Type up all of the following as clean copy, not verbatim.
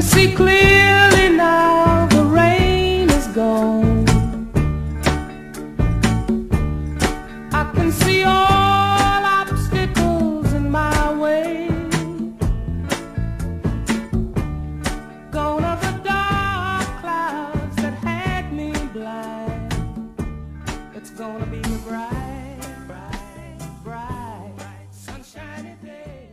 can see clearly now, the rain is gone. I can see all obstacles in my way. Gone are the dark clouds that had me blind. It's gonna be a bright, bright, bright, sunshiny day.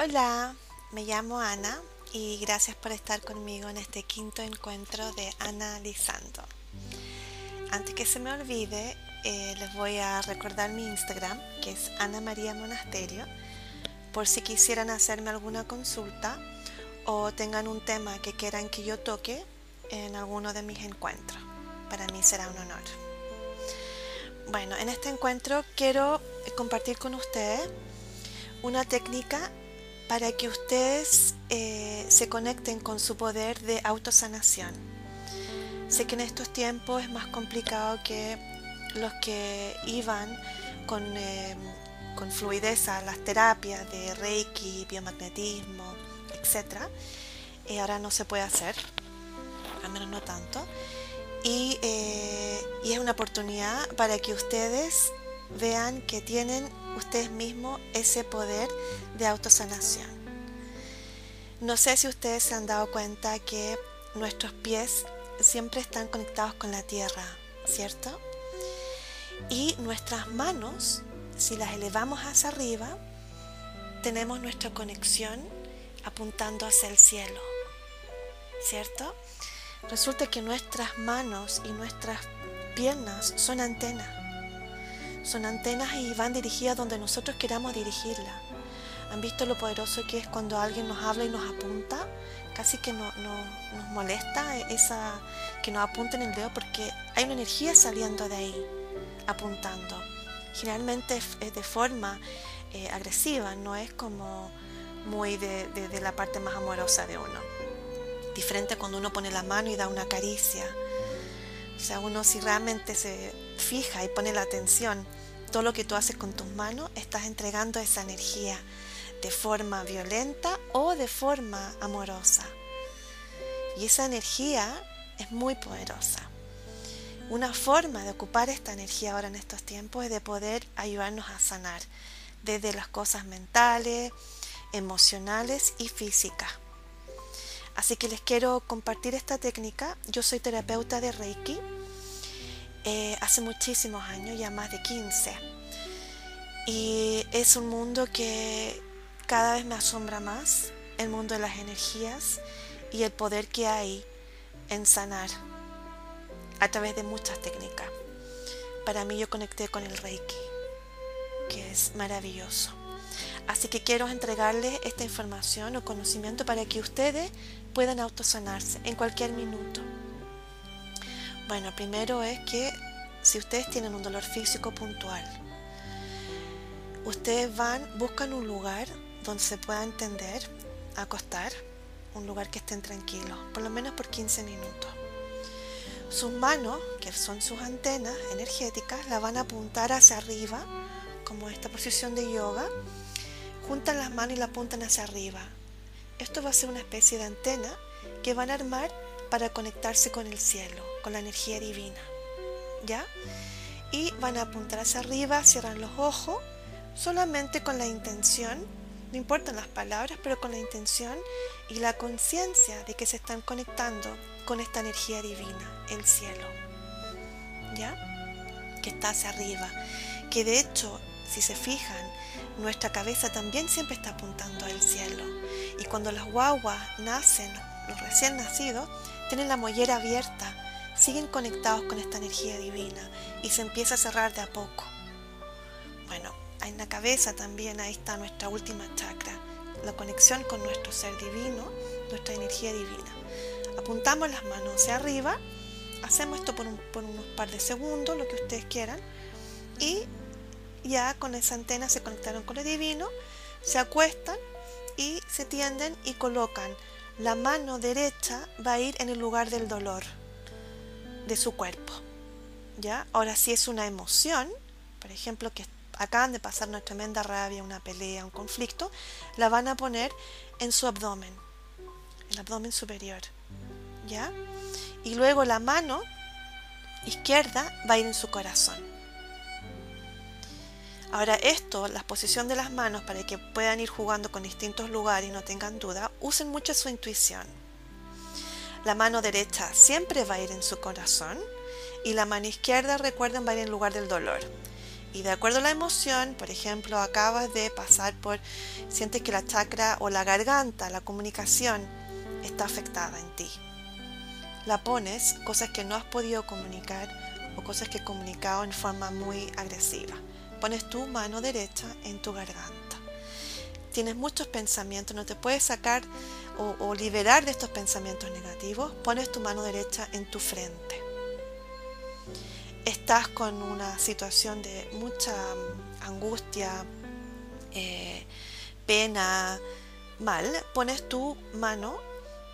Hola, me llamo Ana y gracias por estar conmigo en este quinto encuentro de Analizando. Antes que se me olvide, les voy a recordar mi Instagram, que es Ana María Monasterio, por si quisieran hacerme alguna consulta o tengan un tema que quieran que yo toque en alguno de mis encuentros. Para mí será un honor. Bueno, en este encuentro quiero compartir con ustedes una técnica para que ustedes se conecten con su poder de autosanación. Sé que en estos tiempos es más complicado que los que iban con fluidez a las terapias de Reiki, biomagnetismo, etc. Ahora no se puede hacer, al menos no tanto. Y es una oportunidad para que ustedes vean que tienen ustedes mismos ese poder de autosanación. No sé si ustedes se han dado cuenta que nuestros pies siempre están conectados con la tierra, ¿cierto? Y nuestras manos, si las elevamos hacia arriba, tenemos nuestra conexión apuntando hacia el cielo, ¿cierto? Resulta que nuestras manos y nuestras piernas son antenas. Son antenas y van dirigidas donde nosotros queramos dirigirlas. ¿Han visto lo poderoso que es cuando alguien nos habla y nos apunta? Casi que nos molesta esa que nos apunten el dedo, porque hay una energía saliendo de ahí, apuntando. Generalmente es de forma agresiva, no es como muy de la parte más amorosa de uno. Diferente cuando uno pone la mano y da una caricia. O sea, uno si realmente se fija y pone la atención, todo lo que tú haces con tus manos, estás entregando esa energía de forma violenta o de forma amorosa. Y esa energía es muy poderosa. Una forma de ocupar esta energía ahora en estos tiempos es de poder ayudarnos a sanar desde las cosas mentales, emocionales y físicas. Así que les quiero compartir esta técnica. Yo soy terapeuta de Reiki hace muchísimos años, ya más de 15. Y es un mundo que cada vez me asombra más, el mundo de las energías y el poder que hay en sanar a través de muchas técnicas. Para mí, yo conecté con el Reiki, que es maravilloso. Así que quiero entregarles esta información o conocimiento para que ustedes puedan autosanarse en cualquier minuto. Bueno, primero es que si ustedes tienen un dolor físico puntual, ustedes buscan un lugar donde se pueda entender, acostar, un lugar que estén tranquilos, por lo menos por 15 minutos. Sus manos, que son sus antenas energéticas, la van a apuntar hacia arriba, como esta posición de yoga. Juntan las manos y la apuntan hacia arriba. Esto va a ser una especie de antena que van a armar para conectarse con el cielo, con la energía divina, ¿ya? Y van a apuntar hacia arriba, cierran los ojos, solamente con la intención, no importan las palabras, pero con la intención y la conciencia de que se están conectando con esta energía divina, el cielo, ¿ya? Que está hacia arriba, que de hecho, si se fijan, nuestra cabeza también siempre está apuntando al cielo. Y cuando las guaguas nacen, los recién nacidos, tienen la mollera abierta, siguen conectados con esta energía divina y se empieza a cerrar de a poco. Bueno, en la cabeza también ahí está nuestra última chakra, la conexión con nuestro ser divino, nuestra energía divina. Apuntamos las manos hacia arriba, hacemos esto por unos par de segundos, lo que ustedes quieran, y ya con esa antena se conectaron con lo divino, se acuestan y se tienden y colocan la mano derecha, va a ir en el lugar del dolor de su cuerpo, ¿ya? Ahora si es una emoción, por ejemplo, que acaban de pasar una tremenda rabia, una pelea, un conflicto, la van a poner en su abdomen, el abdomen superior, ¿ya? Y luego la mano izquierda va a ir en su corazón. Ahora esto, la posición de las manos, para que puedan ir jugando con distintos lugares y no tengan duda, usen mucho su intuición. La mano derecha siempre va a ir en su corazón y la mano izquierda, recuerden, va a ir en el lugar del dolor. Y de acuerdo a la emoción, por ejemplo, acabas de pasar por, sientes que la chakra o la garganta, la comunicación, está afectada en ti. La pones, cosas que no has podido comunicar o cosas que he comunicado en forma muy agresiva. Pones tu mano derecha en tu garganta. Tienes muchos pensamientos, no te puedes sacar o liberar de estos pensamientos negativos. Pones tu mano derecha en tu frente. Estás con una situación de mucha angustia, pena, mal. Pones tu mano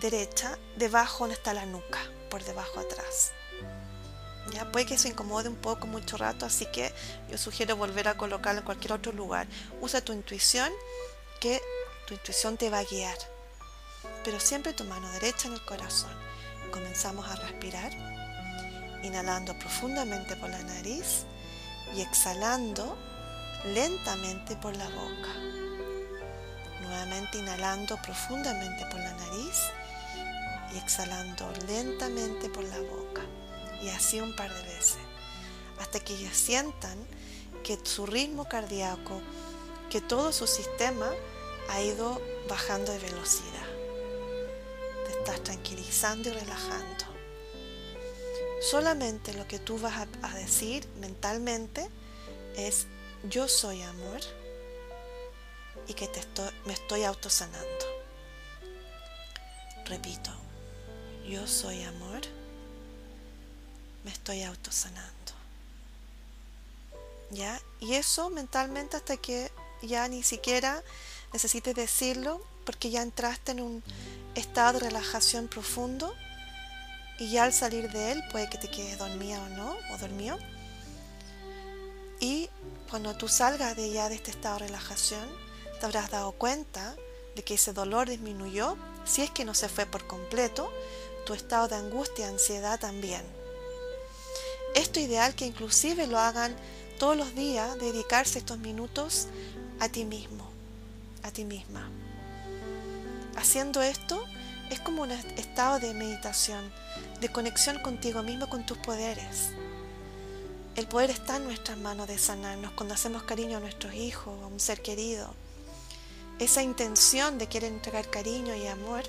derecha debajo donde está la nuca, por debajo atrás. Ya puede que se incomode un poco, mucho rato, así que yo sugiero volver a colocarlo en cualquier otro lugar. Usa tu intuición, que tu intuición te va a guiar. Pero siempre tu mano derecha en el corazón. Comenzamos a respirar, inhalando profundamente por la nariz y exhalando lentamente por la boca. Nuevamente inhalando profundamente por la nariz y exhalando lentamente por la boca. Y así un par de veces, hasta que ya sientan que su ritmo cardíaco, que todo su sistema ha ido bajando de velocidad. Te estás tranquilizando y relajando. Solamente lo que tú vas a decir mentalmente es: yo soy amor y que me estoy autosanando. Repito, yo soy amor. Me estoy autosanando. ¿Ya? Y eso mentalmente hasta que ya ni siquiera necesites decirlo, porque ya entraste en un estado de relajación profundo y ya al salir de él, puede que te quedes dormida o no, o dormido. Y cuando tú salgas de ya de este estado de relajación, te habrás dado cuenta de que ese dolor disminuyó, si es que no se fue por completo, tu estado de angustia, ansiedad también. Esto ideal que inclusive lo hagan todos los días, dedicarse estos minutos a ti mismo, a ti misma. Haciendo esto es como un estado de meditación, de conexión contigo mismo, con tus poderes. El poder está en nuestras manos de sanarnos cuando hacemos cariño a nuestros hijos, a un ser querido. Esa intención de querer entregar cariño y amor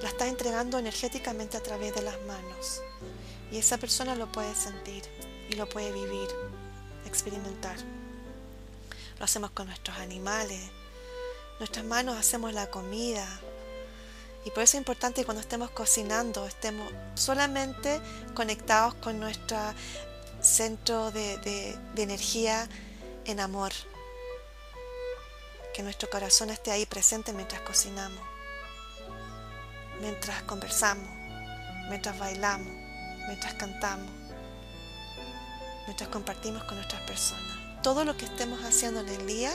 la está entregando energéticamente a través de las manos. Y esa persona lo puede sentir y lo puede vivir, experimentar. Lo hacemos con nuestros animales, nuestras manos hacemos la comida. Y por eso es importante que cuando estemos cocinando, estemos solamente conectados con nuestro centro de energía en amor. Que nuestro corazón esté ahí presente mientras cocinamos, mientras conversamos, mientras bailamos, mientras cantamos, mientras compartimos con otras personas. Todo lo que estemos haciendo en el día,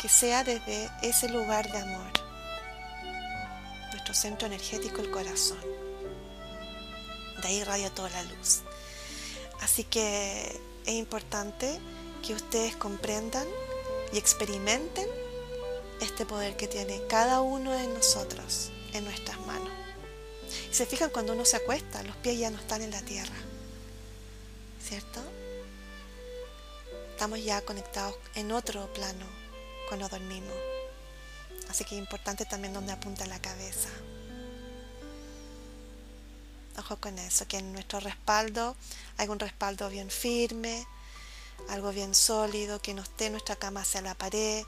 que sea desde ese lugar de amor. Nuestro centro energético, el corazón. De ahí irradia toda la luz. Así que es importante que ustedes comprendan y experimenten este poder que tiene cada uno de nosotros en nuestras manos. Y se fijan, cuando uno se acuesta, los pies ya no están en la tierra, ¿cierto? Estamos ya conectados en otro plano cuando dormimos. Así que es importante también donde apunta la cabeza. Ojo con eso, que en nuestro respaldo hay un respaldo bien firme, algo bien sólido, que no esté nuestra cama hacia la pared.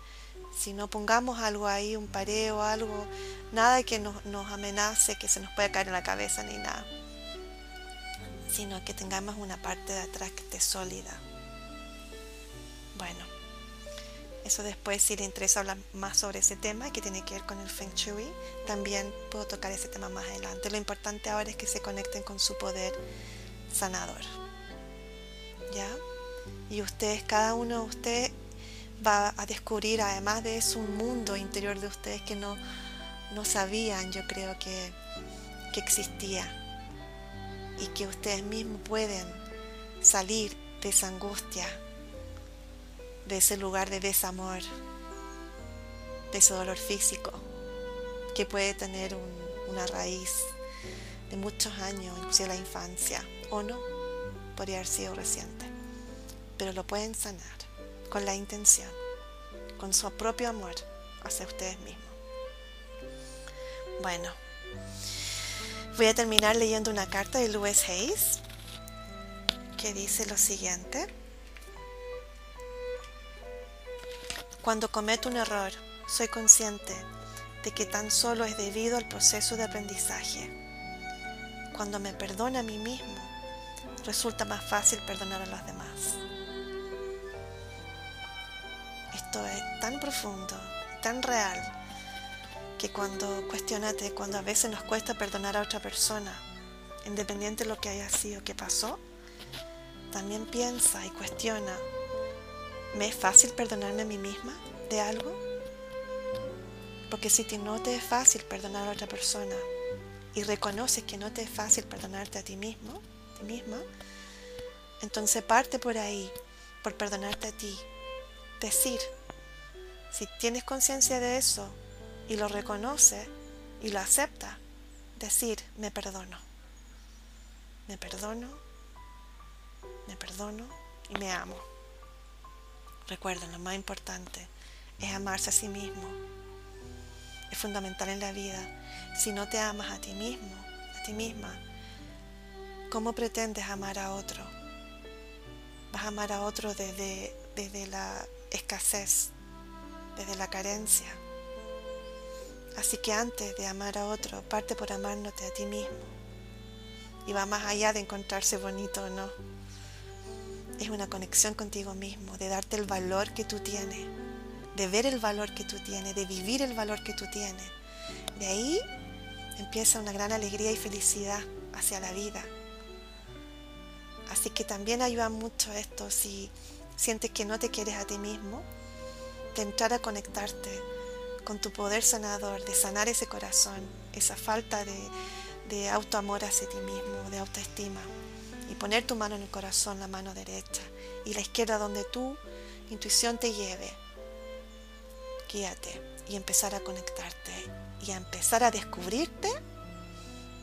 Si no, pongamos algo ahí, un pareo o algo, nada que nos amenace, que se nos pueda caer en la cabeza ni nada, sino que tengamos una parte de atrás que esté sólida. Bueno, eso después, si les interesa hablar más sobre ese tema que tiene que ver con el Feng Shui, también puedo tocar ese tema más adelante. Lo importante ahora es que se conecten con su poder sanador, ¿ya? Y ustedes, cada uno de ustedes va a descubrir, además de eso, un mundo interior de ustedes que no no sabían, yo creo que existía, y que ustedes mismos pueden salir de esa angustia, de ese lugar de desamor, de ese dolor físico que puede tener una raíz de muchos años, inclusive la infancia, o no, podría haber sido reciente, pero lo pueden sanar con la intención, con su propio amor hacia ustedes mismos. Bueno, voy a terminar leyendo una carta de Louis Hayes que dice lo siguiente: cuando cometo un error, soy consciente de que tan solo es debido al proceso de aprendizaje. Cuando me perdono a mí mismo, resulta más fácil perdonar a los demás. Esto es tan profundo, tan real, que cuando a veces nos cuesta perdonar a otra persona, independiente de lo que haya sido, que pasó, también piensa y cuestiona: ¿me es fácil perdonarme a mí misma de algo? Porque si no te es fácil perdonar a otra persona y reconoces que no te es fácil perdonarte a ti mismo, a ti misma, entonces parte por ahí, por perdonarte a ti. Decir, si tienes conciencia de eso y lo reconoces y lo aceptas, decir: me perdono, me perdono, me perdono y me amo. Recuerden, lo más importante es amarse a sí mismo. Es fundamental en la vida. Si no te amas a ti mismo, a ti misma, ¿cómo pretendes amar a otro? Vas a amar a otro desde la escasez, desde la carencia. Así que antes de amar a otro, parte por amándote a ti mismo. Y va más allá de encontrarse bonito o no. Es una conexión contigo mismo, de darte el valor que tú tienes, de ver el valor que tú tienes, de vivir el valor que tú tienes. De ahí empieza una gran alegría y felicidad hacia la vida. Así que también ayuda mucho esto, si sientes que no te quieres a ti mismo, de entrar a conectarte con tu poder sanador, de sanar ese corazón, esa falta de autoamor hacia ti mismo, de autoestima. Y poner tu mano en el corazón, la mano derecha, y la izquierda donde tu intuición te lleve. Guíate y empezar a conectarte y a empezar a descubrirte.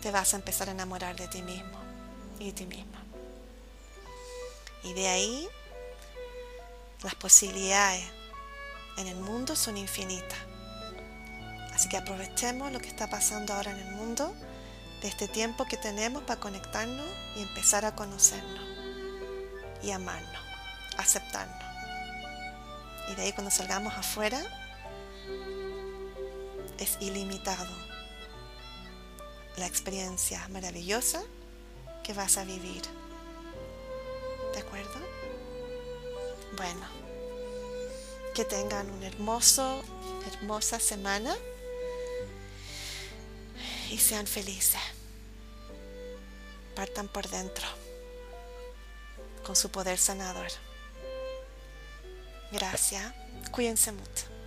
Te vas a empezar a enamorar de ti mismo y de ti misma. Y de ahí, las posibilidades en el mundo son infinitas. Así que aprovechemos lo que está pasando ahora en el mundo, de este tiempo que tenemos para conectarnos y empezar a conocernos y amarnos, aceptarnos. Y de ahí, cuando salgamos afuera, es ilimitado la experiencia maravillosa que vas a vivir. ¿De acuerdo? Bueno, que tengan una hermosa semana. Y sean felices. Partan por dentro con su poder sanador. Gracias. Cuídense mucho.